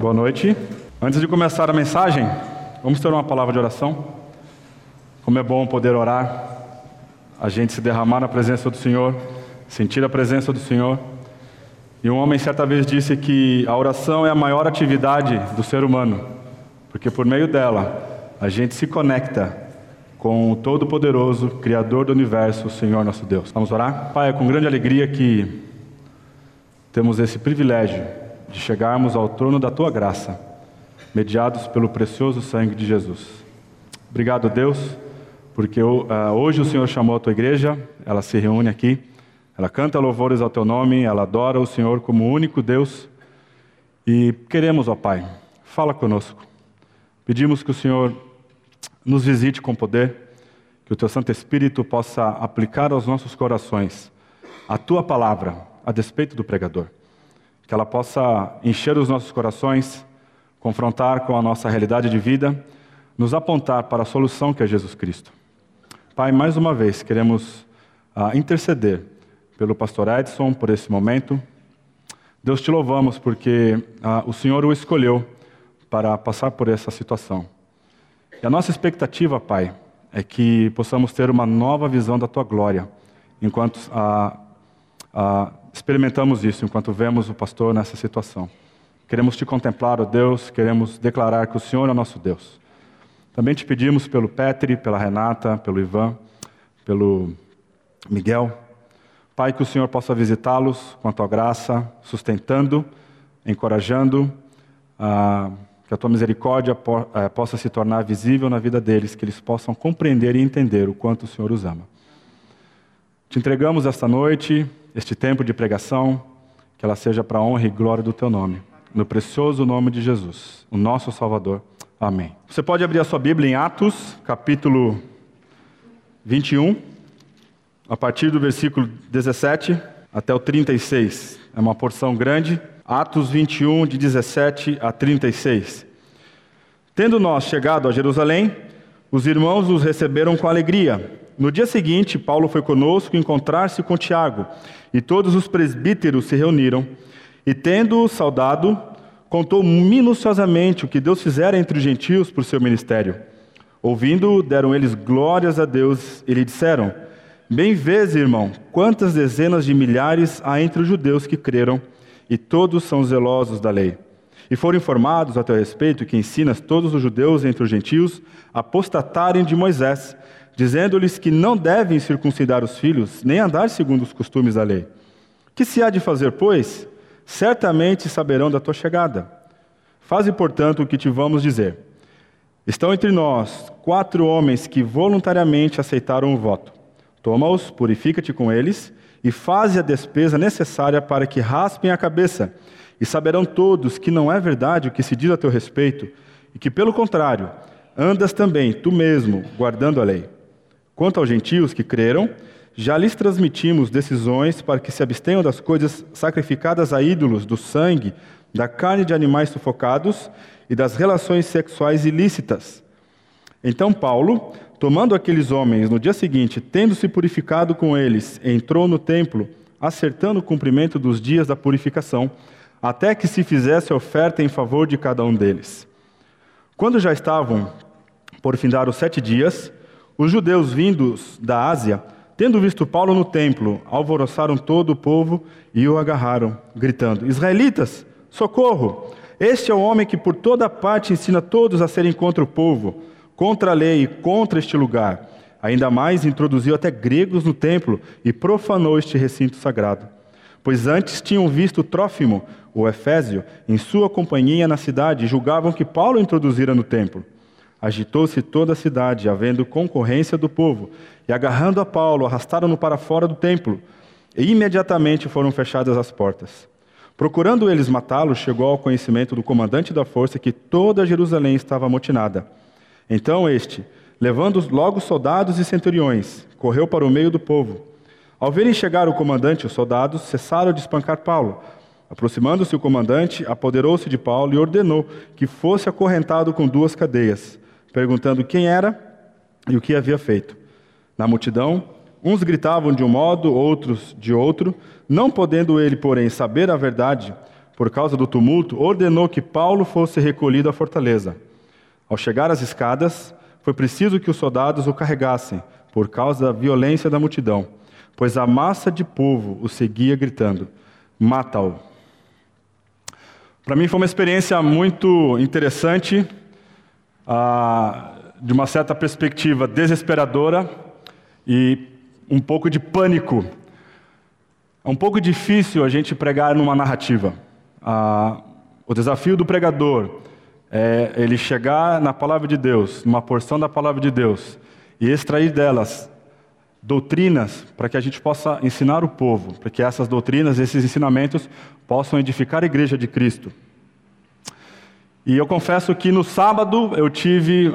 Boa noite. Antes de começar a mensagem, vamos ter uma palavra de oração. Como é bom poder orar, a gente se derramar na presença do Senhor, sentir a presença do Senhor. E um homem certa vez disse que a oração é a maior atividade do ser humano, porque por meio dela a gente se conecta com o Todo-Poderoso, Criador do Universo, o Senhor nosso Deus. Vamos orar? Pai, é com grande alegria que temos esse privilégio de chegarmos ao trono da Tua graça, mediados pelo precioso sangue de Jesus. Obrigado, Deus, porque hoje o Senhor chamou a Tua igreja, ela se reúne aqui. Ela canta louvores ao Teu nome, ela adora o Senhor como único Deus. E queremos, ó Pai, fala conosco. Pedimos que o Senhor nos visite com poder, que o Teu Santo Espírito possa aplicar aos nossos corações a Tua palavra, a despeito do pregador. Que ela possa encher os nossos corações, confrontar com a nossa realidade de vida, nos apontar para a solução que é Jesus Cristo. Pai, mais uma vez, queremos interceder pelo pastor Edson, por esse momento. Deus, te louvamos porque o Senhor o escolheu para passar por essa situação. E a nossa expectativa, Pai, é que possamos ter uma nova visão da Tua glória, enquanto experimentamos isso, enquanto vemos o pastor nessa situação. Queremos Te contemplar, ó Deus, queremos declarar que o Senhor é o nosso Deus. Também Te pedimos pelo Petri, pela Renata, pelo Ivan, pelo Miguel, Pai, que o Senhor possa visitá-los com a Tua graça, sustentando, encorajando, que a Tua misericórdia possa se tornar visível na vida deles, que eles possam compreender e entender o quanto o Senhor os ama. Te entregamos esta noite, este tempo de pregação, que ela seja para a honra e glória do Teu nome, no precioso nome de Jesus, o nosso Salvador. Amém. Você pode abrir a sua Bíblia em Atos, capítulo 21. A partir do versículo 17 até o 36, é uma porção grande. Atos 21, de 17 a 36. Tendo nós chegado a Jerusalém, os irmãos os receberam com alegria. No dia seguinte, Paulo foi conosco encontrar-se com Tiago, e todos os presbíteros se reuniram. E tendo-o saudado, contou minuciosamente o que Deus fizera entre os gentios por seu ministério. Ouvindo-o, deram eles glórias a Deus e lhe disseram: Bem vês, irmão, quantas dezenas de milhares há entre os judeus que creram, e todos são zelosos da lei. E foram informados a teu respeito que ensinas todos os judeus entre os gentios a apostatarem de Moisés, dizendo-lhes que não devem circuncidar os filhos, nem andar segundo os costumes da lei. Que se há de fazer, pois? Certamente saberão da tua chegada. Faze, portanto, o que te vamos dizer. Estão entre nós 4 homens que voluntariamente aceitaram o voto. Toma-os, purifica-te com eles e faze a despesa necessária para que raspem a cabeça, e saberão todos que não é verdade o que se diz a teu respeito, e que, pelo contrário, andas também tu mesmo guardando a lei. Quanto aos gentios que creram, já lhes transmitimos decisões para que se abstenham das coisas sacrificadas a ídolos, do sangue, da carne de animais sufocados e das relações sexuais ilícitas. Então Paulo, tomando aqueles homens, no dia seguinte, tendo-se purificado com eles, entrou no templo, acertando o cumprimento dos dias da purificação, até que se fizesse oferta em favor de cada um deles. Quando já estavam por findar os 7 dias, os judeus vindos da Ásia, tendo visto Paulo no templo, alvoroçaram todo o povo e o agarraram, gritando: Israelitas, socorro! Este é o homem que por toda parte ensina todos a serem contra o povo, contra a lei e contra este lugar. Ainda mais introduziu até gregos no templo e profanou este recinto sagrado. Pois antes tinham visto Trófimo, o efésio, em sua companhia na cidade, e julgavam que Paulo introduzira no templo. Agitou-se toda a cidade, havendo concorrência do povo, e agarrando a Paulo, arrastaram-no para fora do templo, e imediatamente foram fechadas as portas. Procurando eles matá-lo, chegou ao conhecimento do comandante da força que toda Jerusalém estava amotinada. Então este, levando logo soldados e centuriões, correu para o meio do povo. Ao verem chegar o comandante e os soldados, cessaram de espancar Paulo. Aproximando-se o comandante, apoderou-se de Paulo e ordenou que fosse acorrentado com 2 cadeias, perguntando quem era e o que havia feito. Na multidão, uns gritavam de um modo, outros de outro, não podendo ele, porém, saber a verdade, por causa do tumulto, ordenou que Paulo fosse recolhido à fortaleza. Ao chegar às escadas, foi preciso que os soldados o carregassem, por causa da violência da multidão, pois a massa de povo o seguia gritando: mata-o. Para mim foi uma experiência muito interessante, de uma certa perspectiva desesperadora e um pouco de pânico. É um pouco difícil a gente pregar numa narrativa. O desafio do pregador é ele chegar na palavra de Deus, numa porção da palavra de Deus, e extrair delas doutrinas para que a gente possa ensinar o povo, para que essas doutrinas, esses ensinamentos possam edificar a igreja de Cristo. E eu confesso que no sábado eu tive,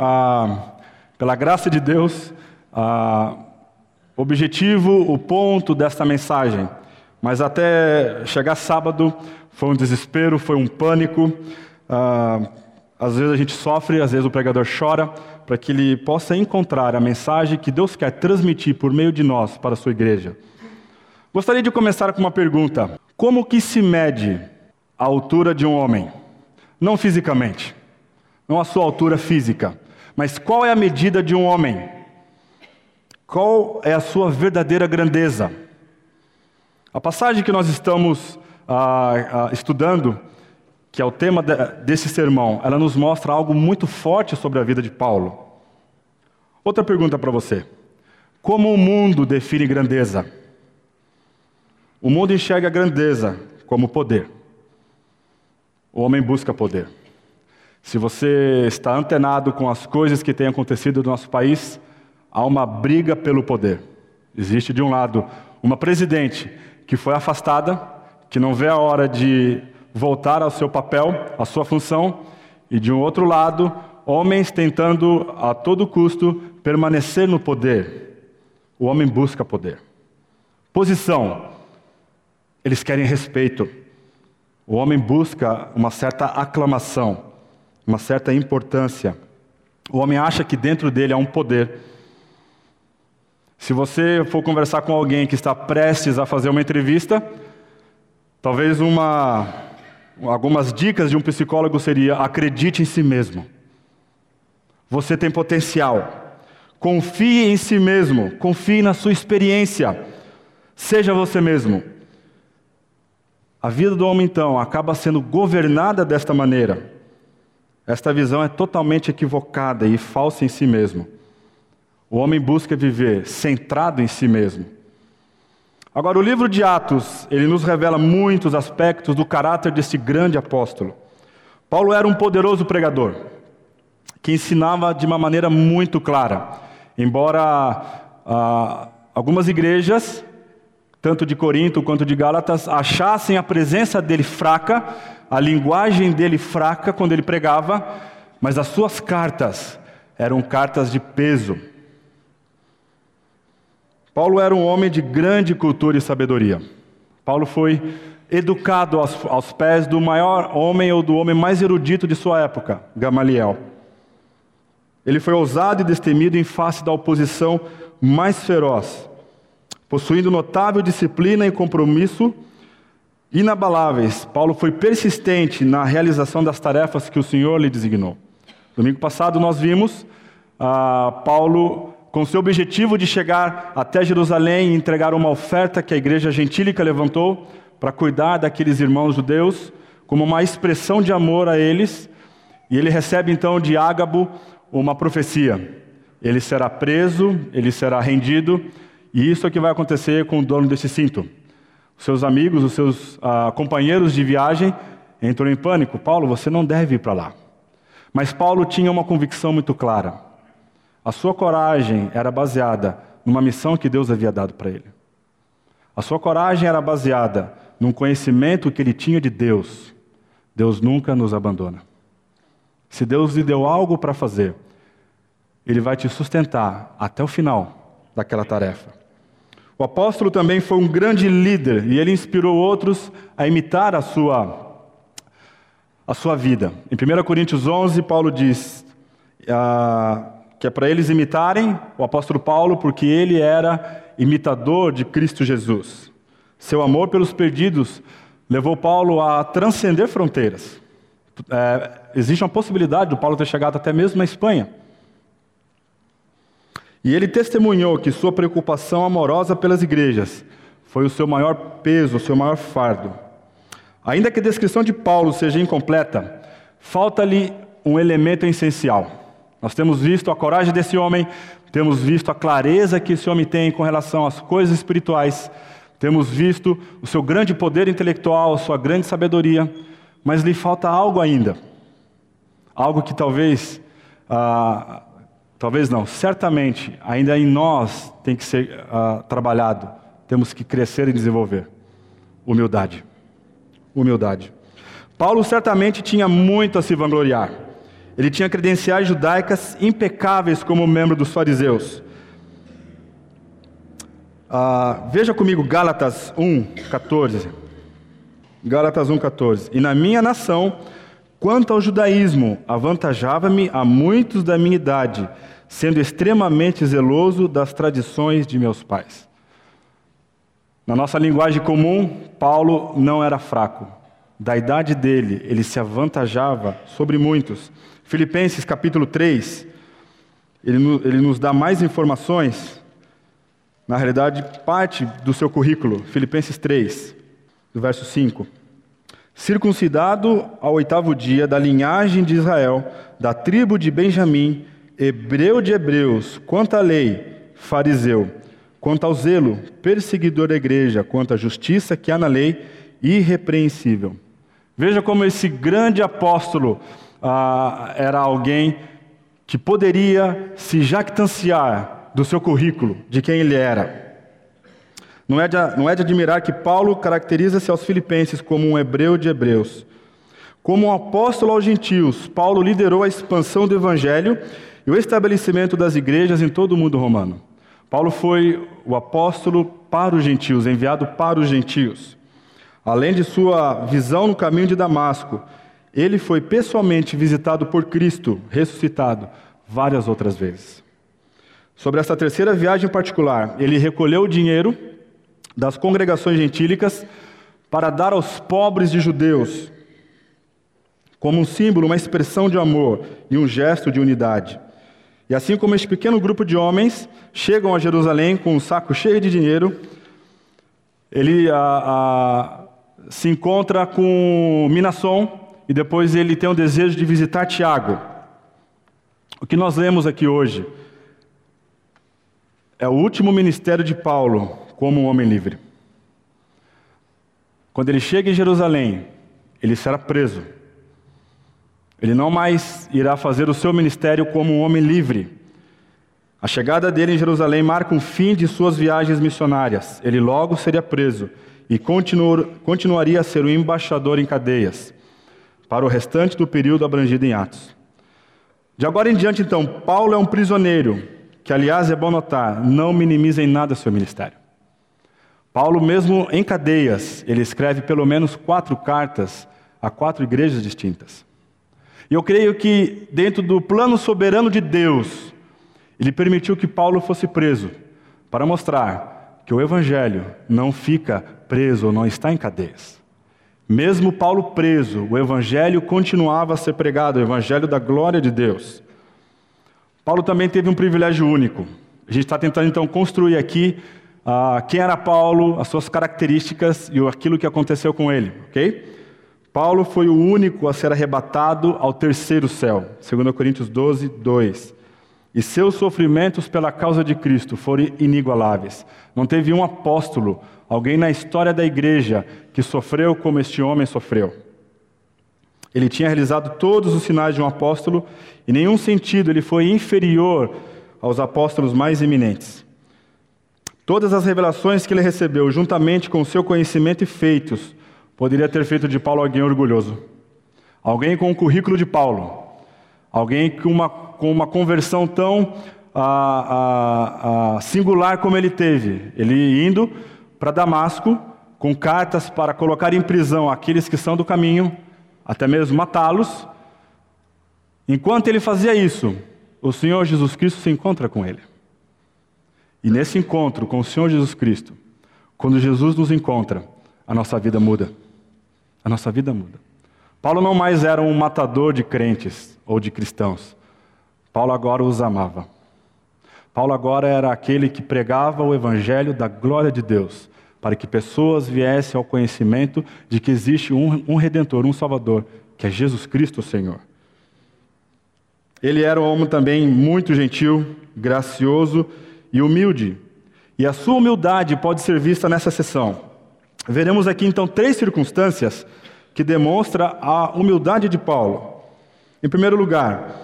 pela graça de Deus, o objetivo, o ponto desta mensagem. Mas até chegar sábado foi um desespero, foi um pânico. Às vezes a gente sofre, às vezes o pregador chora, para que ele possa encontrar a mensagem que Deus quer transmitir por meio de nós para a sua igreja. Gostaria de começar com uma pergunta: como que se mede a altura de um homem? Não fisicamente, não a sua altura física, mas qual é a medida de um homem? Qual é a sua verdadeira grandeza? A passagem que nós estamos estudando, que é o tema desse sermão, ela nos mostra algo muito forte sobre a vida de Paulo. Outra pergunta para você: como o mundo define grandeza? O mundo enxerga a grandeza como poder. O homem busca poder. Se você está antenado com as coisas que têm acontecido no nosso país, há uma briga pelo poder. Existe, de um lado, uma presidente que foi afastada, que não vê a hora de voltar ao seu papel, à sua função, e de um outro lado, homens tentando a todo custo permanecer no poder. O homem busca poder. Posição. Eles querem respeito. O homem busca uma certa aclamação, uma certa importância. O homem acha que dentro dele há um poder. Se você for conversar com alguém que está prestes a fazer uma entrevista, talvez algumas dicas de um psicólogo seria: acredite em si mesmo. Você tem potencial. Confie em si mesmo. Confie na sua experiência. Seja você mesmo. A vida do homem, então, acaba sendo governada desta maneira. Esta visão é totalmente equivocada e falsa em si mesmo. O homem busca viver centrado em si mesmo. Agora, o livro de Atos, ele nos revela muitos aspectos do caráter desse grande apóstolo. Paulo era um poderoso pregador, que ensinava de uma maneira muito clara. Embora algumas igrejas, tanto de Corinto quanto de Gálatas, achassem a presença dele fraca, a linguagem dele fraca quando ele pregava, mas as suas cartas eram cartas de peso. Paulo era um homem de grande cultura e sabedoria. Paulo foi educado aos pés do maior homem ou do homem mais erudito de sua época, Gamaliel. Ele foi ousado e destemido em face da oposição mais feroz, possuindo notável disciplina e compromisso inabaláveis. Paulo foi persistente na realização das tarefas que o Senhor lhe designou. Domingo passado nós vimos Paulo com seu objetivo de chegar até Jerusalém e entregar uma oferta que a igreja gentílica levantou para cuidar daqueles irmãos judeus, como uma expressão de amor a eles. E ele recebe então de Ágabo uma profecia: ele será preso, ele será rendido, e isso é o que vai acontecer com o dono desse cinto. Os seus amigos, os seus companheiros de viagem entram em pânico: Paulo, você não deve ir para lá. Mas Paulo tinha uma convicção muito clara. A sua coragem era baseada numa missão que Deus havia dado para ele. A sua coragem era baseada num conhecimento que ele tinha de Deus. Deus nunca nos abandona. Se Deus lhe deu algo para fazer, Ele vai te sustentar até o final daquela tarefa. O apóstolo também foi um grande líder e ele inspirou outros a imitar a sua vida. Em 1 Coríntios 11, Paulo diz que é para eles imitarem o apóstolo Paulo, porque ele era imitador de Cristo Jesus. Seu amor pelos perdidos levou Paulo a transcender fronteiras. Existe uma possibilidade do Paulo ter chegado até mesmo à Espanha. E ele testemunhou que sua preocupação amorosa pelas igrejas foi o seu maior peso, o seu maior fardo. Ainda que a descrição de Paulo seja incompleta, falta-lhe um elemento essencial. Nós temos visto a coragem desse homem, temos visto a clareza que esse homem tem com relação às coisas espirituais, temos visto o seu grande poder intelectual, a sua grande sabedoria, mas lhe falta algo ainda. Algo que certamente, ainda em nós tem que ser trabalhado. Temos que crescer e desenvolver. Humildade. Humildade. Paulo certamente tinha muito a se vangloriar. Ele tinha credenciais judaicas impecáveis como membro dos fariseus. Veja comigo Gálatas 1,14. Gálatas 1,14. E na minha nação... Quanto ao judaísmo, avantajava-me a muitos da minha idade, sendo extremamente zeloso das tradições de meus pais. Na nossa linguagem comum, Paulo não era fraco. Da idade dele, ele se avantajava sobre muitos. Filipenses capítulo 3, ele nos dá mais informações, na realidade, parte do seu currículo. Filipenses 3, do verso 5. Circuncidado ao 8º dia, da linhagem de Israel, da tribo de Benjamim, hebreu de hebreus, quanto à lei, fariseu, quanto ao zelo, perseguidor da igreja, quanto à justiça que há na lei, irrepreensível. Veja como esse grande apóstolo era alguém que poderia se jactanciar do seu currículo, de quem ele era. Não é de admirar que Paulo caracteriza-se aos filipenses como um hebreu de hebreus. Como um apóstolo aos gentios, Paulo liderou a expansão do evangelho e o estabelecimento das igrejas em todo o mundo romano. Paulo foi o apóstolo para os gentios, enviado para os gentios. Além de sua visão no caminho de Damasco, ele foi pessoalmente visitado por Cristo, ressuscitado, várias outras vezes. Sobre essa terceira viagem em particular, ele recolheu o dinheiro das congregações gentílicas para dar aos pobres de judeus, como um símbolo, uma expressão de amor e um gesto de unidade. E assim como este pequeno grupo de homens chegam a Jerusalém com um saco cheio de dinheiro, ele se encontra com Minasson e depois ele tem o desejo de visitar Tiago. O que nós lemos aqui hoje é o último ministério de Paulo como um homem livre. Quando ele chega em Jerusalém, ele será preso. Ele não mais irá fazer o seu ministério como um homem livre. A chegada dele em Jerusalém marca um fim de suas viagens missionárias. Ele logo seria preso e continuaria a ser um embaixador em cadeias para o restante do período abrangido em Atos. De agora em diante, então, Paulo é um prisioneiro, que, aliás, é bom notar, não minimiza em nada seu ministério. Paulo, mesmo em cadeias, ele escreve pelo menos 4 cartas a 4 igrejas distintas. E eu creio que, dentro do plano soberano de Deus, ele permitiu que Paulo fosse preso, para mostrar que o evangelho não fica preso, não está em cadeias. Mesmo Paulo preso, o evangelho continuava a ser pregado, o evangelho da glória de Deus. Paulo também teve um privilégio único. A gente está tentando, então, construir aqui quem era Paulo, as suas características e aquilo que aconteceu com ele, ok? Paulo foi o único a ser arrebatado ao 3º céu, 2 Coríntios 12, 2. E seus sofrimentos pela causa de Cristo foram inigualáveis. Não teve um apóstolo, alguém na história da igreja, que sofreu como este homem sofreu. Ele tinha realizado todos os sinais de um apóstolo, e em nenhum sentido ele foi inferior aos apóstolos mais eminentes. Todas as revelações que ele recebeu, juntamente com o seu conhecimento e feitos, poderia ter feito de Paulo alguém orgulhoso. Alguém com o currículo de Paulo. Alguém com uma conversão tão singular como ele teve. Ele indo para Damasco, com cartas para colocar em prisão aqueles que são do caminho, até mesmo matá-los. Enquanto ele fazia isso, o Senhor Jesus Cristo se encontra com ele. E nesse encontro com o Senhor Jesus Cristo, quando Jesus nos encontra, a nossa vida muda. a nossa vida muda. Paulo não mais era um matador de crentes ou de cristãos. Paulo agora os amava. Paulo agora era aquele que pregava o evangelho da glória de Deus, para que pessoas viessem ao conhecimento de que existe um Redentor, um Salvador, que é Jesus Cristo o Senhor. Ele era um homem também muito gentil, gracioso e humilde. E a sua humildade pode ser vista nessa sessão. Veremos aqui então três circunstâncias que demonstram a humildade de Paulo. Em primeiro lugar,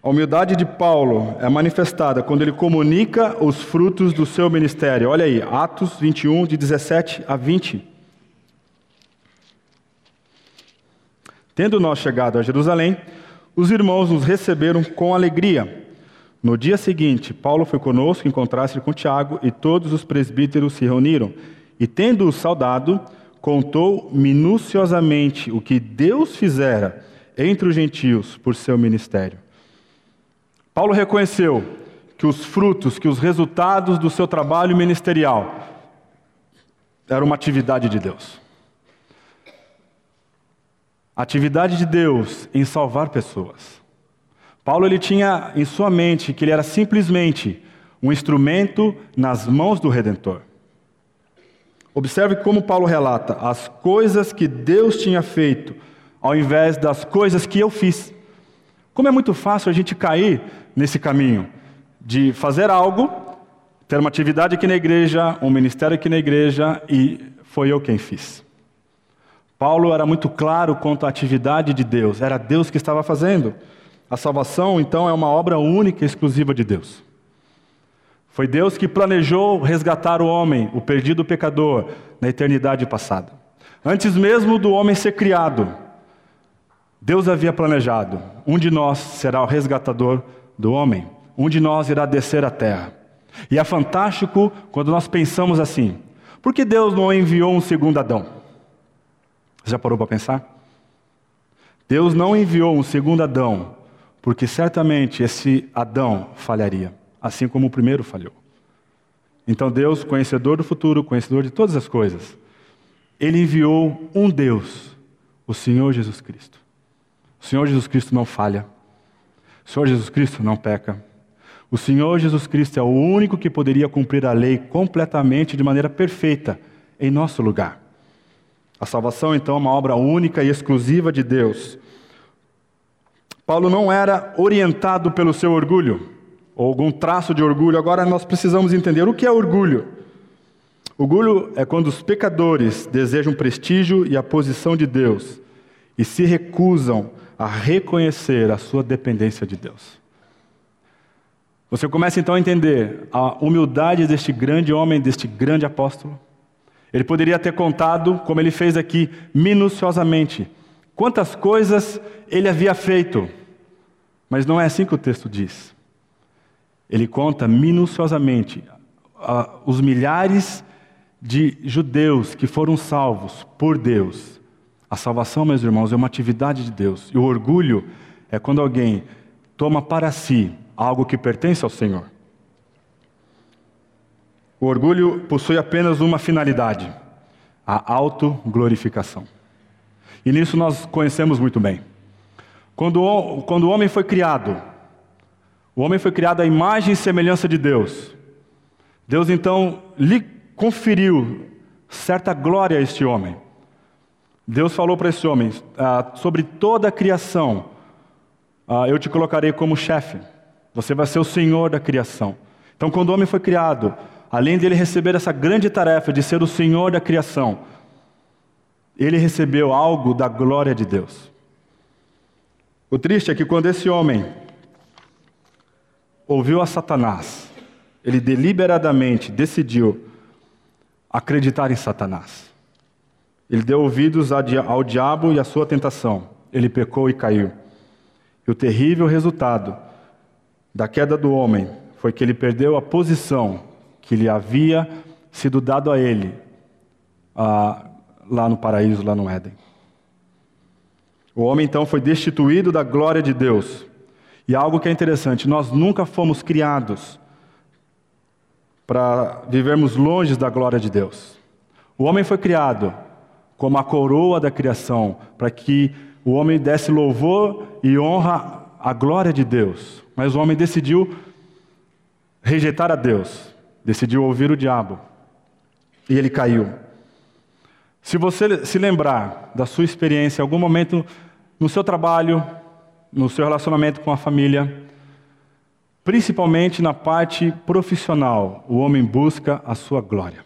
a humildade de Paulo é manifestada quando ele comunica os frutos do seu ministério. Olha aí, Atos 21, de 17 a 20. Tendo nós chegado a Jerusalém, os irmãos nos receberam com alegria. No dia seguinte, Paulo foi conosco encontrar-se com Tiago e todos os presbíteros se reuniram. E tendo-os saudado, contou minuciosamente o que Deus fizera entre os gentios por seu ministério. Paulo reconheceu que os frutos, que os resultados do seu trabalho ministerial eram uma atividade de Deus. Atividade de Deus em salvar pessoas. Paulo ele tinha em sua mente que ele era simplesmente um instrumento nas mãos do Redentor. Observe como Paulo relata as coisas que Deus tinha feito, ao invés das coisas que eu fiz. Como é muito fácil a gente cair nesse caminho de fazer algo, ter uma atividade aqui na igreja, um ministério aqui na igreja, e foi eu quem fiz. Paulo era muito claro quanto à atividade de Deus, era Deus que estava fazendo. A salvação, então, é uma obra única e exclusiva de Deus. Foi Deus que planejou resgatar o homem, o perdido pecador, na eternidade passada. Antes mesmo do homem ser criado, Deus havia planejado. Um de nós será o resgatador do homem. Um de nós irá descer à terra. E é fantástico quando nós pensamos assim: por que Deus não enviou um segundo Adão? Você já parou para pensar? Deus não enviou um segundo Adão, porque certamente esse Adão falharia, assim como o primeiro falhou. Então Deus, conhecedor do futuro, conhecedor de todas as coisas, Ele enviou um Deus, o Senhor Jesus Cristo. O Senhor Jesus Cristo não falha. O Senhor Jesus Cristo não peca. O Senhor Jesus Cristo é o único que poderia cumprir a lei completamente, de maneira perfeita, em nosso lugar. A salvação, então, é uma obra única e exclusiva de Deus. Paulo não era orientado pelo seu orgulho, ou algum traço de orgulho. Agora nós precisamos entender o que é orgulho. Orgulho é quando os pecadores desejam prestígio e a posição de Deus e se recusam a reconhecer a sua dependência de Deus. Você começa então a entender a humildade deste grande homem, deste grande apóstolo. Ele poderia ter contado, como ele fez aqui, minuciosamente, quantas coisas ele havia feito, mas não é assim que o texto diz. Ele conta minuciosamente os milhares de judeus que foram salvos por Deus. A salvação, meus irmãos, é uma atividade de Deus. E o orgulho é quando alguém toma para si algo que pertence ao Senhor. O orgulho possui apenas uma finalidade: a autoglorificação. E nisso nós conhecemos muito bem. Quando o homem foi criado, o homem foi criado à imagem e semelhança de Deus. Deus então lhe conferiu certa glória a este homem. Deus falou para este homem: sobre toda a criação, eu te colocarei como chefe. Você vai ser o senhor da criação. Então, quando o homem foi criado, além de ele receber essa grande tarefa de ser o senhor da criação, ele recebeu algo da glória de Deus. O triste é que quando esse homem ouviu a Satanás, ele deliberadamente decidiu acreditar em Satanás. Ele deu ouvidos ao diabo e à sua tentação. Ele pecou e caiu. E o terrível resultado da queda do homem foi que ele perdeu a posição que lhe havia sido dado a ele lá no paraíso, lá no Éden. O homem então foi destituído da glória de Deus. E algo que é interessante: nós nunca fomos criados para vivermos longe da glória de Deus. O homem foi criado como a coroa da criação, para que o homem desse louvor e honra à glória de Deus. Mas o homem decidiu rejeitar a Deus, decidiu ouvir o diabo, e ele caiu. Se você se lembrar da sua experiência, em algum momento no seu trabalho, no seu relacionamento com a família, principalmente na parte profissional, o homem busca a sua glória.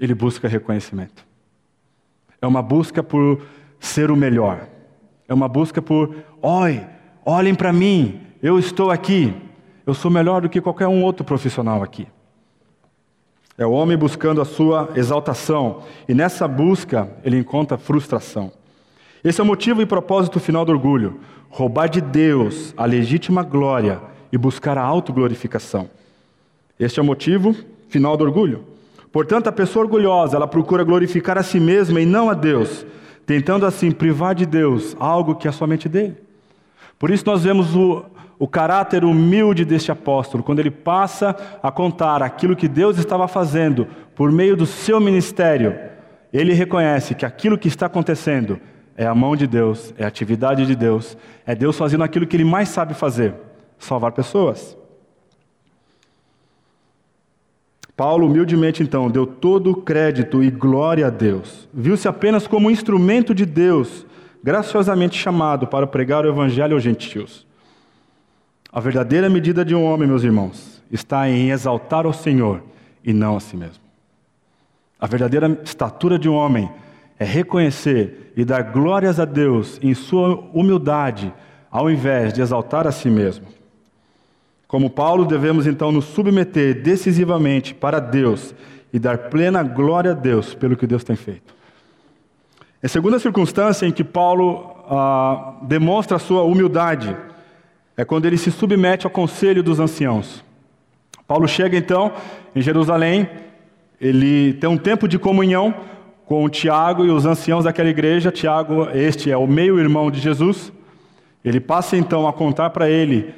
Ele busca reconhecimento. É uma busca por ser o melhor. É uma busca por, olhem para mim, eu estou aqui, eu sou melhor do que qualquer um outro profissional aqui. É o homem buscando a sua exaltação. E nessa busca, ele encontra frustração. Esse é o motivo e propósito final do orgulho. Roubar de Deus a legítima glória e buscar a autoglorificação. Este é o motivo final do orgulho. Portanto, a pessoa orgulhosa, ela procura glorificar a si mesma e não a Deus, tentando assim privar de Deus algo que é somente dele. Por isso nós vemos o caráter humilde deste apóstolo, quando ele passa a contar aquilo que Deus estava fazendo por meio do seu ministério. Ele reconhece que aquilo que está acontecendo é a mão de Deus, é a atividade de Deus, é Deus fazendo aquilo que ele mais sabe fazer: salvar pessoas. Paulo humildemente então deu todo o crédito e glória a Deus. Viu-se apenas como um instrumento de Deus, graciosamente chamado para pregar o evangelho aos gentios. A verdadeira medida de um homem, meus irmãos, está em exaltar ao Senhor e não a si mesmo. A verdadeira estatura de um homem é reconhecer e dar glórias a Deus em sua humildade, ao invés de exaltar a si mesmo. Como Paulo, devemos então nos submeter decisivamente para Deus e dar plena glória a Deus pelo que Deus tem feito. A segunda circunstância em que Paulo demonstra a sua humildade é quando ele se submete ao conselho dos anciãos. Paulo chega então em Jerusalém, ele tem um tempo de comunhão com Tiago e os anciãos daquela igreja. Tiago, este é o meio-irmão de Jesus. Ele passa então a contar para eles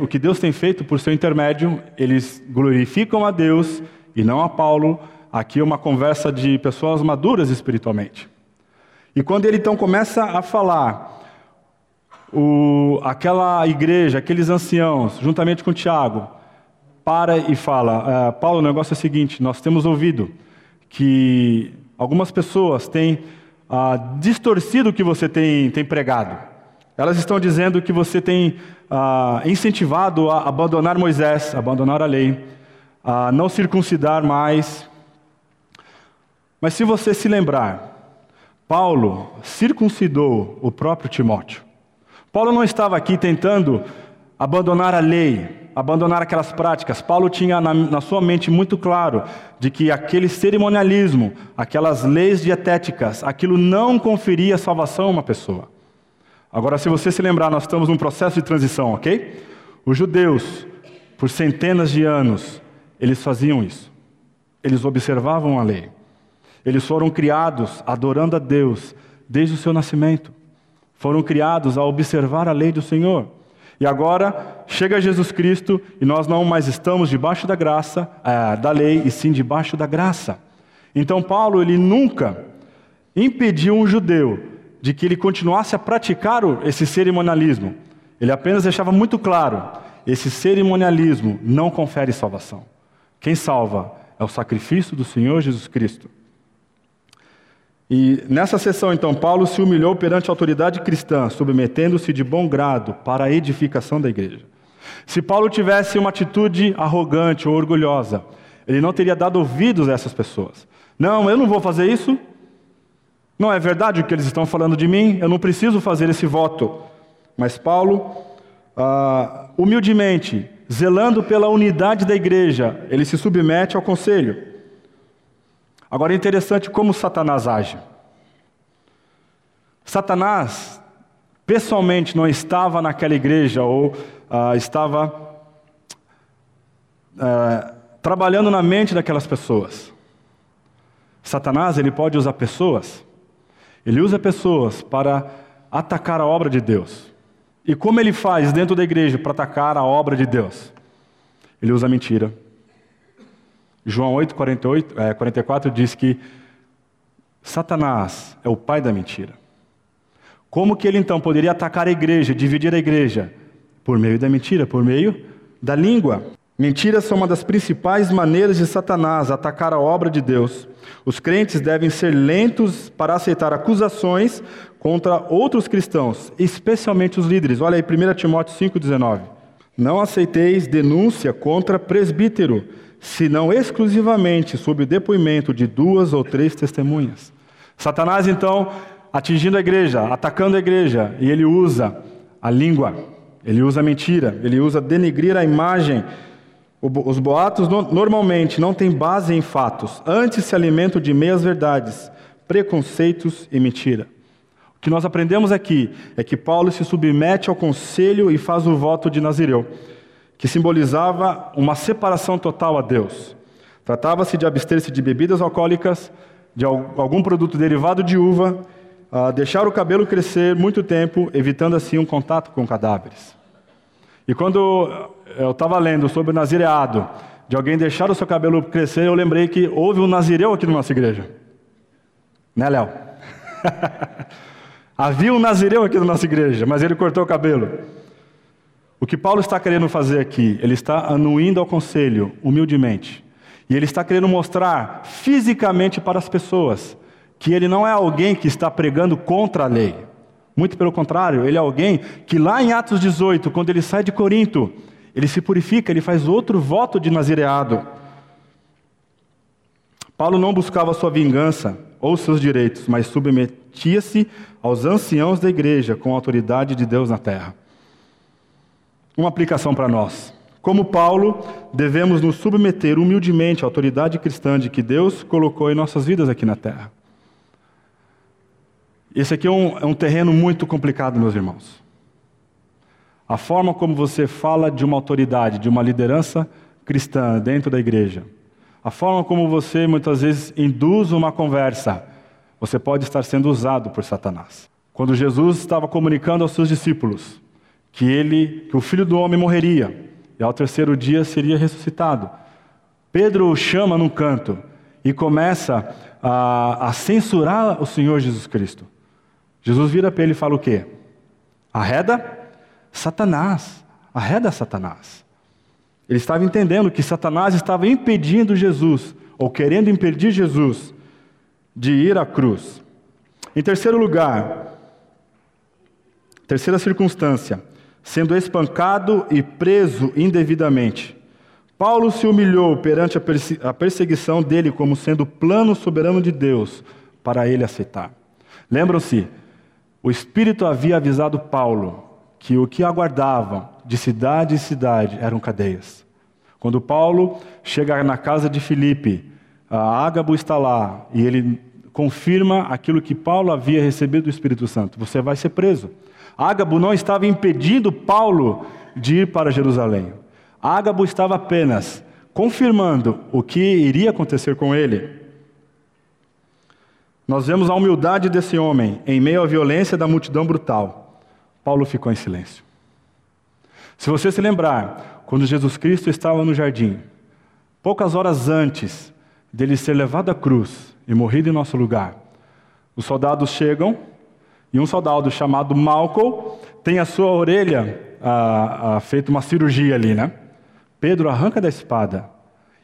o que Deus tem feito por seu intermédio. Eles glorificam a Deus e não a Paulo. Aqui é uma conversa de pessoas maduras espiritualmente. E quando ele então começa a falar, aquela igreja, aqueles anciãos, juntamente com Tiago, para e fala: Paulo, o negócio é o seguinte, nós temos ouvido que algumas pessoas têm distorcido o que você tem pregado. Elas estão dizendo que você tem incentivado a abandonar Moisés, abandonar a lei, a não circuncidar mais. Mas se você se lembrar, Paulo circuncidou o próprio Timóteo. Paulo não estava aqui tentando abandonar a lei, abandonar aquelas práticas. Paulo tinha na sua mente muito claro de que aquele cerimonialismo, aquelas leis dietéticas, aquilo não conferia salvação a uma pessoa. Agora, se você se lembrar, nós estamos num processo de transição, ok? Os judeus, por centenas de anos, eles faziam isso. Eles observavam a lei. Eles foram criados adorando a Deus desde o seu nascimento. Foram criados a observar a lei do Senhor. E agora, chega Jesus Cristo e nós não mais estamos debaixo da graça, da lei, e sim debaixo da graça. Então, Paulo, ele nunca impediu um judeu de que ele continuasse a praticar esse cerimonialismo. Ele apenas deixava muito claro: esse cerimonialismo não confere salvação. Quem salva é o sacrifício do Senhor Jesus Cristo. E nessa sessão, então, Paulo se humilhou perante a autoridade cristã, submetendo-se de bom grado para a edificação da igreja. Se Paulo tivesse uma atitude arrogante ou orgulhosa, ele não teria dado ouvidos a essas pessoas. Não, eu não vou fazer isso. Não é verdade o que eles estão falando de mim, eu não preciso fazer esse voto. Mas Paulo, humildemente, zelando pela unidade da igreja, ele se submete ao conselho. Agora é interessante como Satanás age. Satanás, pessoalmente, não estava naquela igreja ou estava trabalhando na mente daquelas pessoas. Satanás, ele pode usar pessoas. Ele usa pessoas para atacar a obra de Deus. E como ele faz dentro da igreja para atacar a obra de Deus? Ele usa mentira. João 8, 44 diz que Satanás é o pai da mentira. Como que ele então poderia atacar a igreja, dividir a igreja? Por meio da mentira, por meio da língua. Mentiras são uma das principais maneiras de Satanás atacar a obra de Deus. Os crentes devem ser lentos para aceitar acusações contra outros cristãos, especialmente os líderes. Olha aí, 1 Timóteo 5,19. Não aceiteis denúncia contra presbítero, senão exclusivamente sob o depoimento de 2 ou 3 testemunhas. Satanás, então, atingindo a igreja, atacando a igreja, e ele usa a língua, ele usa a mentira, ele usa denegrir a imagem. Os boatos normalmente não têm base em fatos, antes se alimentam de meias-verdades, preconceitos e mentira. O que nós aprendemos aqui é que Paulo se submete ao conselho e faz o voto de Nazireu, que simbolizava uma separação total a Deus. Tratava-se de abster-se de bebidas alcoólicas, de algum produto derivado de uva, deixar o cabelo crescer muito tempo, evitando assim um contato com cadáveres. E quando eu estava lendo sobre o nazireado, de alguém deixar o seu cabelo crescer, eu lembrei que houve um nazireu aqui na nossa igreja. Né, Léo? Havia um nazireu aqui na nossa igreja, mas ele cortou o cabelo. O que Paulo está querendo fazer aqui? Ele está anuindo ao conselho, humildemente. E ele está querendo mostrar fisicamente para as pessoas que ele não é alguém que está pregando contra a lei. Muito pelo contrário, ele é alguém que lá em Atos 18, quando ele sai de Corinto, ele se purifica, ele faz outro voto de nazireado. Paulo não buscava sua vingança ou seus direitos, mas submetia-se aos anciãos da igreja com a autoridade de Deus na terra. Uma aplicação para nós. Como Paulo, devemos nos submeter humildemente à autoridade cristã de que Deus colocou em nossas vidas aqui na terra. Esse aqui é um terreno muito complicado, meus irmãos. A forma como você fala de uma autoridade, de uma liderança cristã dentro da igreja, a forma como você muitas vezes induz uma conversa, você pode estar sendo usado por Satanás. Quando Jesus estava comunicando aos seus discípulos que o Filho do Homem morreria e ao terceiro dia seria ressuscitado, Pedro o chama num canto e começa a censurar o Senhor Jesus Cristo. Jesus vira para ele e fala o quê? Arreda? Satanás, arreda Satanás. Ele estava entendendo que Satanás estava impedindo Jesus, ou querendo impedir Jesus, de ir à cruz. Em terceiro lugar, terceira circunstância, sendo espancado e preso indevidamente. Paulo se humilhou perante a perseguição dele como sendo plano soberano de Deus para ele aceitar. Lembram-se, o Espírito havia avisado Paulo que o que aguardavam de cidade em cidade eram cadeias. Quando Paulo chega na casa de Filipe, Ágabo está lá e ele confirma aquilo que Paulo havia recebido do Espírito Santo: você vai ser preso. Ágabo não estava impedindo Paulo de ir para Jerusalém. Ágabo estava apenas confirmando o que iria acontecer com ele. Nós vemos a humildade desse homem em meio à violência da multidão brutal. Paulo ficou em silêncio. Se você se lembrar, quando Jesus Cristo estava no jardim, poucas horas antes dele ser levado à cruz e morrido em nosso lugar, os soldados chegam e um soldado chamado Malco tem a sua orelha feita uma cirurgia ali, né? Pedro arranca da espada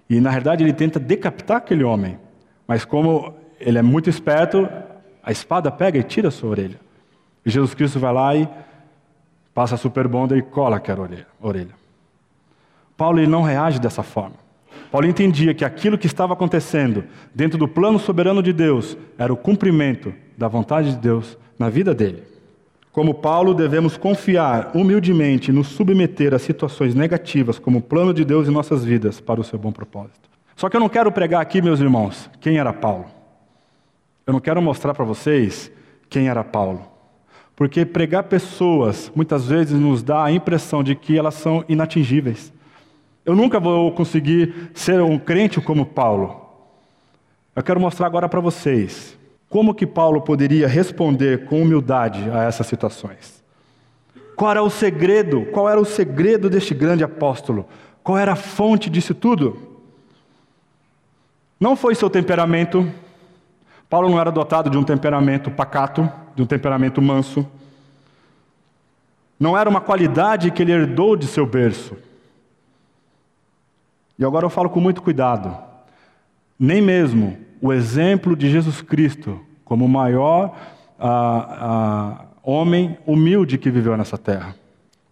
e na verdade ele tenta decapitar aquele homem, mas como ele é muito esperto, a espada pega e tira a sua orelha. E Jesus Cristo vai lá e passa a superbonda e cola aquela orelha. Paulo ele não reage dessa forma. Paulo entendia que aquilo que estava acontecendo dentro do plano soberano de Deus era o cumprimento da vontade de Deus na vida dele. Como Paulo, devemos confiar humildemente e nos submeter a situações negativas como o plano de Deus em nossas vidas para o seu bom propósito. Só que eu não quero pregar aqui, meus irmãos, quem era Paulo. Eu não quero mostrar para vocês quem era Paulo. Porque pregar pessoas, muitas vezes, nos dá a impressão de que elas são inatingíveis. Eu nunca vou conseguir ser um crente como Paulo. Eu quero mostrar agora para vocês como que Paulo poderia responder com humildade a essas situações. Qual era o segredo? Qual era o segredo deste grande apóstolo? Qual era a fonte disso tudo? Não foi seu temperamento. Paulo não era dotado de um temperamento pacato, de um temperamento manso. Não era uma qualidade que ele herdou de seu berço. E agora eu falo com muito cuidado. Nem mesmo o exemplo de Jesus Cristo, como o maior homem humilde que viveu nessa terra.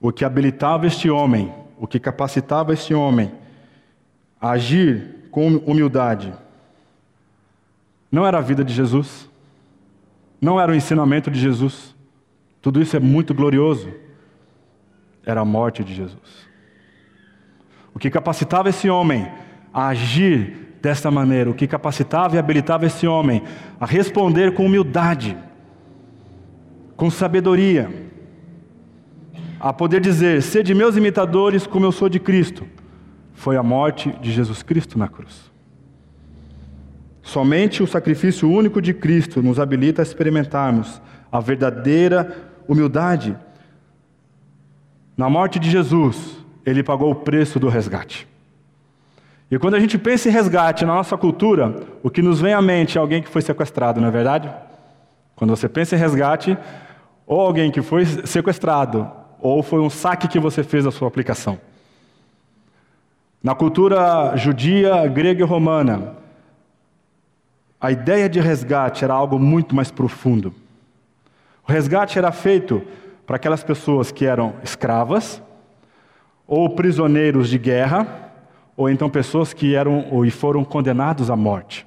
O que habilitava este homem, o que capacitava este homem a agir com humildade, não era a vida de Jesus, não era o ensinamento de Jesus. Tudo isso é muito glorioso. Era a morte de Jesus. O que capacitava esse homem a agir desta maneira, o que capacitava e habilitava esse homem a responder com humildade, com sabedoria, a poder dizer, sede meus imitadores como eu sou de Cristo, foi a morte de Jesus Cristo na cruz. Somente o sacrifício único de Cristo nos habilita a experimentarmos a verdadeira humildade. Na morte de Jesus, Ele pagou o preço do resgate. E quando a gente pensa em resgate na nossa cultura, o que nos vem à mente é alguém que foi sequestrado, não é verdade? Quando você pensa em resgate, ou alguém que foi sequestrado, ou foi um saque que você fez da sua aplicação. Na cultura judia, grega e romana, a ideia de resgate era algo muito mais profundo. O resgate era feito para aquelas pessoas que eram escravas, ou prisioneiros de guerra, ou então pessoas que eram ou foram condenados à morte.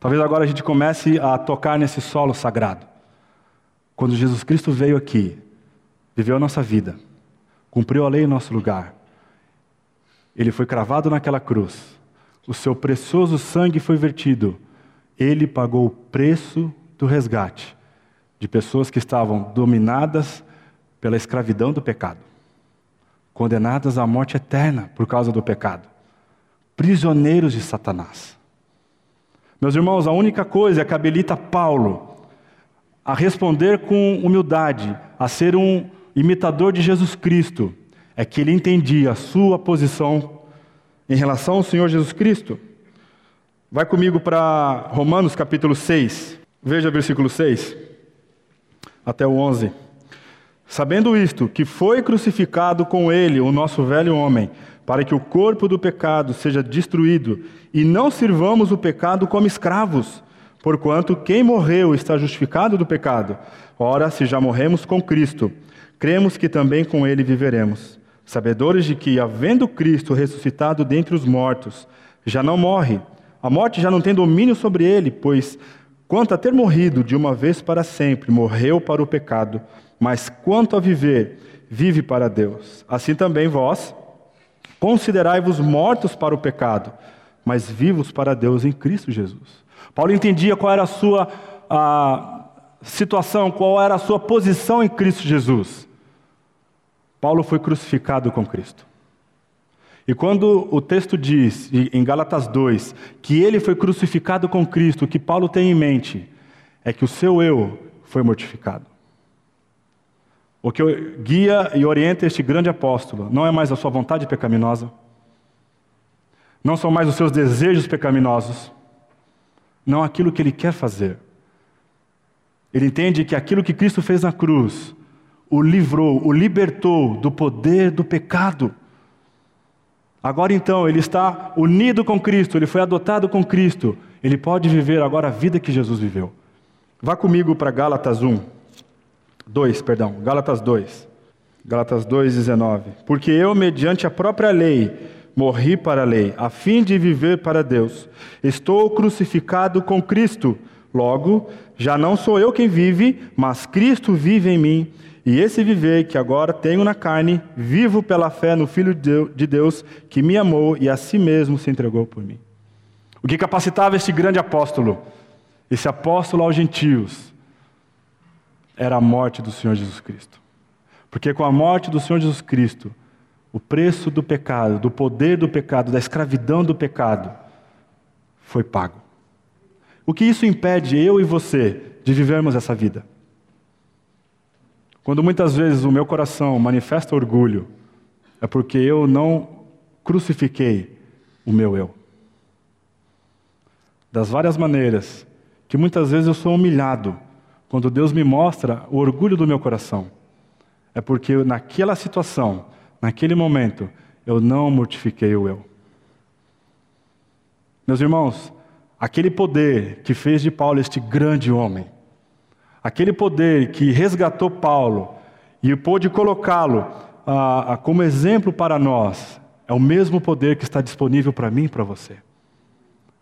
Talvez agora a gente comece a tocar nesse solo sagrado. Quando Jesus Cristo veio aqui, viveu a nossa vida, cumpriu a lei em nosso lugar, Ele foi cravado naquela cruz, o seu precioso sangue foi vertido. Ele pagou o preço do resgate de pessoas que estavam dominadas pela escravidão do pecado, condenadas à morte eterna por causa do pecado, prisioneiros de Satanás. Meus irmãos, a única coisa que habilita Paulo a responder com humildade, a ser um imitador de Jesus Cristo, é que ele entendia a sua posição em relação ao Senhor Jesus Cristo. Vai comigo para Romanos capítulo 6. Veja versículo 6 até o 11. Sabendo isto, que foi crucificado com ele o nosso velho homem, para que o corpo do pecado seja destruído, e não sirvamos o pecado como escravos, porquanto quem morreu está justificado do pecado. Ora, se já morremos com Cristo, cremos que também com ele viveremos. Sabedores de que, havendo Cristo ressuscitado dentre os mortos, já não morre. A morte já não tem domínio sobre ele, pois, quanto a ter morrido de uma vez para sempre, morreu para o pecado, mas quanto a viver, vive para Deus. Assim também vós, considerai-vos mortos para o pecado, mas vivos para Deus em Cristo Jesus. Paulo entendia qual era a sua situação, qual era a sua posição em Cristo Jesus. Paulo foi crucificado com Cristo. E quando o texto diz, em Gálatas 2, que ele foi crucificado com Cristo, o que Paulo tem em mente é que o seu eu foi mortificado. O que guia e orienta este grande apóstolo não é mais a sua vontade pecaminosa, não são mais os seus desejos pecaminosos, não aquilo que ele quer fazer. Ele entende que aquilo que Cristo fez na cruz o livrou, o libertou do poder do pecado. Agora então, ele está unido com Cristo, ele foi adotado com Cristo, ele pode viver agora a vida que Jesus viveu. Vá comigo para Gálatas 2:19. Porque eu, mediante a própria lei, morri para a lei, a fim de viver para Deus. Estou crucificado com Cristo, logo, já não sou eu quem vive, mas Cristo vive em mim. E esse viver que agora tenho na carne, vivo pela fé no Filho de Deus, que me amou e a si mesmo se entregou por mim. O que capacitava este grande apóstolo, esse apóstolo aos gentios, era a morte do Senhor Jesus Cristo. Porque com a morte do Senhor Jesus Cristo, o preço do pecado, do poder do pecado, da escravidão do pecado, foi pago. O que isso impede eu e você de vivermos essa vida? Quando muitas vezes o meu coração manifesta orgulho, é porque eu não crucifiquei o meu eu. das várias maneiras que muitas vezes eu sou humilhado quando Deus me mostra o orgulho do meu coração. É porque naquela situação, naquele momento, eu não mortifiquei o eu. Meus irmãos, aquele poder que fez de Paulo este grande homem, aquele poder que resgatou Paulo e pôde colocá-lo como exemplo para nós, é o mesmo poder que está disponível para mim e para você.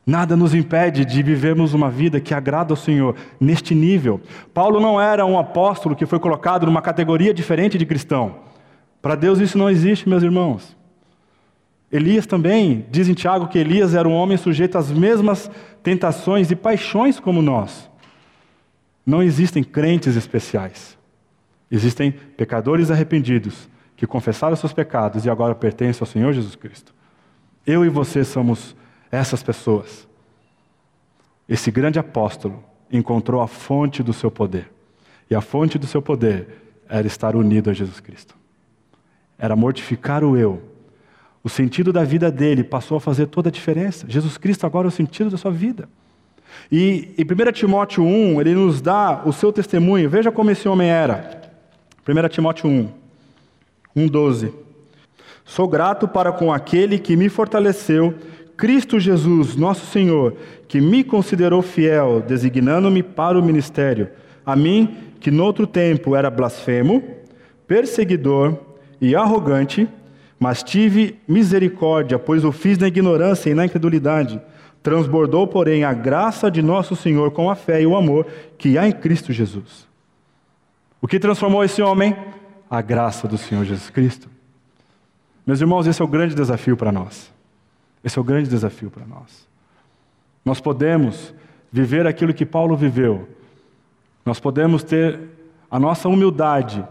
Nada nos impede de vivermos uma vida que agrada ao Senhor, neste nível. Paulo não era um apóstolo que foi colocado numa categoria diferente de cristão. Para Deus isso não existe, meus irmãos. Elias também, diz em Tiago que Elias era um homem sujeito às mesmas tentações e paixões como nós. Não existem crentes especiais. Existem pecadores arrependidos, que confessaram seus pecados e agora pertencem ao Senhor Jesus Cristo. Eu e você somos essas pessoas. Esse grande apóstolo encontrou a fonte do seu poder. E a fonte do seu poder era estar unido a Jesus Cristo. Era mortificar o eu. O sentido da vida dele passou a fazer toda a diferença. Jesus Cristo agora é o sentido da sua vida. E em 1 Timóteo 1, ele nos dá o seu testemunho. Veja como esse homem era. 1 Timóteo 1:12. Sou grato para com aquele que me fortaleceu, Cristo Jesus, nosso Senhor, que me considerou fiel, designando-me para o ministério. A mim, que noutro tempo era blasfemo, perseguidor e arrogante, mas tive misericórdia, pois o fiz na ignorância e na incredulidade. Transbordou, porém, a graça de nosso Senhor com a fé e o amor que há em Cristo Jesus. O que transformou esse homem? A graça do Senhor Jesus Cristo. Meus irmãos, esse é o grande desafio para nós. Esse é o grande desafio para nós. Nós podemos viver aquilo que Paulo viveu. Nós podemos ter a nossa humildade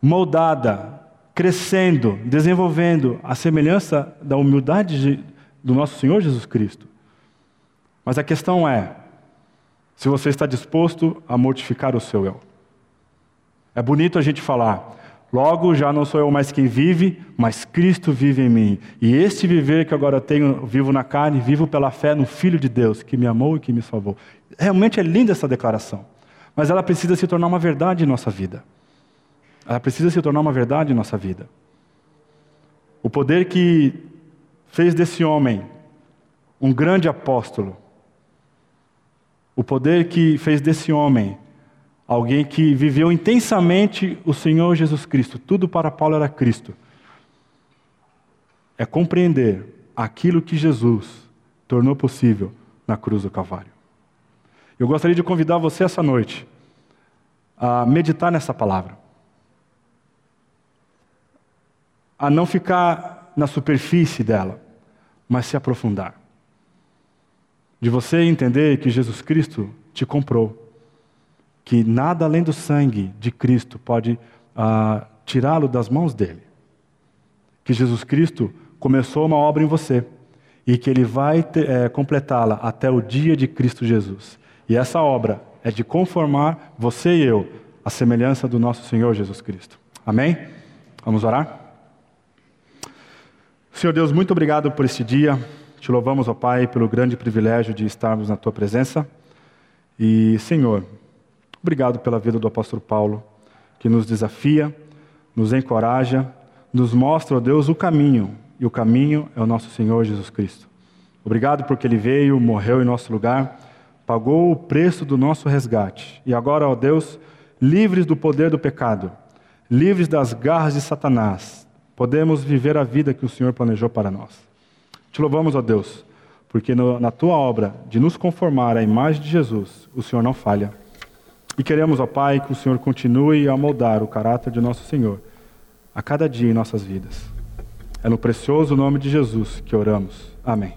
moldada, crescendo, desenvolvendo a semelhança da humildade do nosso Senhor Jesus Cristo. Mas a questão é, se você está disposto a mortificar o seu eu. É bonito a gente falar: logo, já não sou eu mais quem vive, mas Cristo vive em mim. E este viver que agora tenho, vivo na carne, vivo pela fé no Filho de Deus, que me amou e que me salvou. Realmente é linda essa declaração, mas ela precisa se tornar uma verdade em nossa vida. Ela precisa se tornar uma verdade em nossa vida. O poder que fez desse homem um grande apóstolo, o poder que fez desse homem alguém que viveu intensamente o Senhor Jesus Cristo, tudo para Paulo era Cristo, é compreender aquilo que Jesus tornou possível na cruz do Calvário. Eu gostaria de convidar você essa noite a meditar nessa palavra, a não ficar na superfície dela, mas se aprofundar. De você entender que Jesus Cristo te comprou, que nada além do sangue de Cristo pode tirá-lo das mãos dele. Que Jesus Cristo começou uma obra em você e que ele vai completá-la até o dia de Cristo Jesus. E essa obra é de conformar você e eu à semelhança do nosso Senhor Jesus Cristo. Amém? Vamos orar? Senhor Deus, muito obrigado por este dia. Te louvamos, ó Pai, pelo grande privilégio de estarmos na Tua presença. E, Senhor, obrigado pela vida do apóstolo Paulo, que nos desafia, nos encoraja, nos mostra, ó Deus, o caminho. E o caminho é o nosso Senhor Jesus Cristo. Obrigado porque ele veio, morreu em nosso lugar, pagou o preço do nosso resgate. E agora, ó Deus, livres do poder do pecado, livres das garras de Satanás, podemos viver a vida que o Senhor planejou para nós. Te louvamos, ó Deus, porque na Tua obra de nos conformar à imagem de Jesus, o Senhor não falha. E queremos, ó Pai, que o Senhor continue a moldar o caráter de nosso Senhor a cada dia em nossas vidas. É no precioso nome de Jesus que oramos. Amém.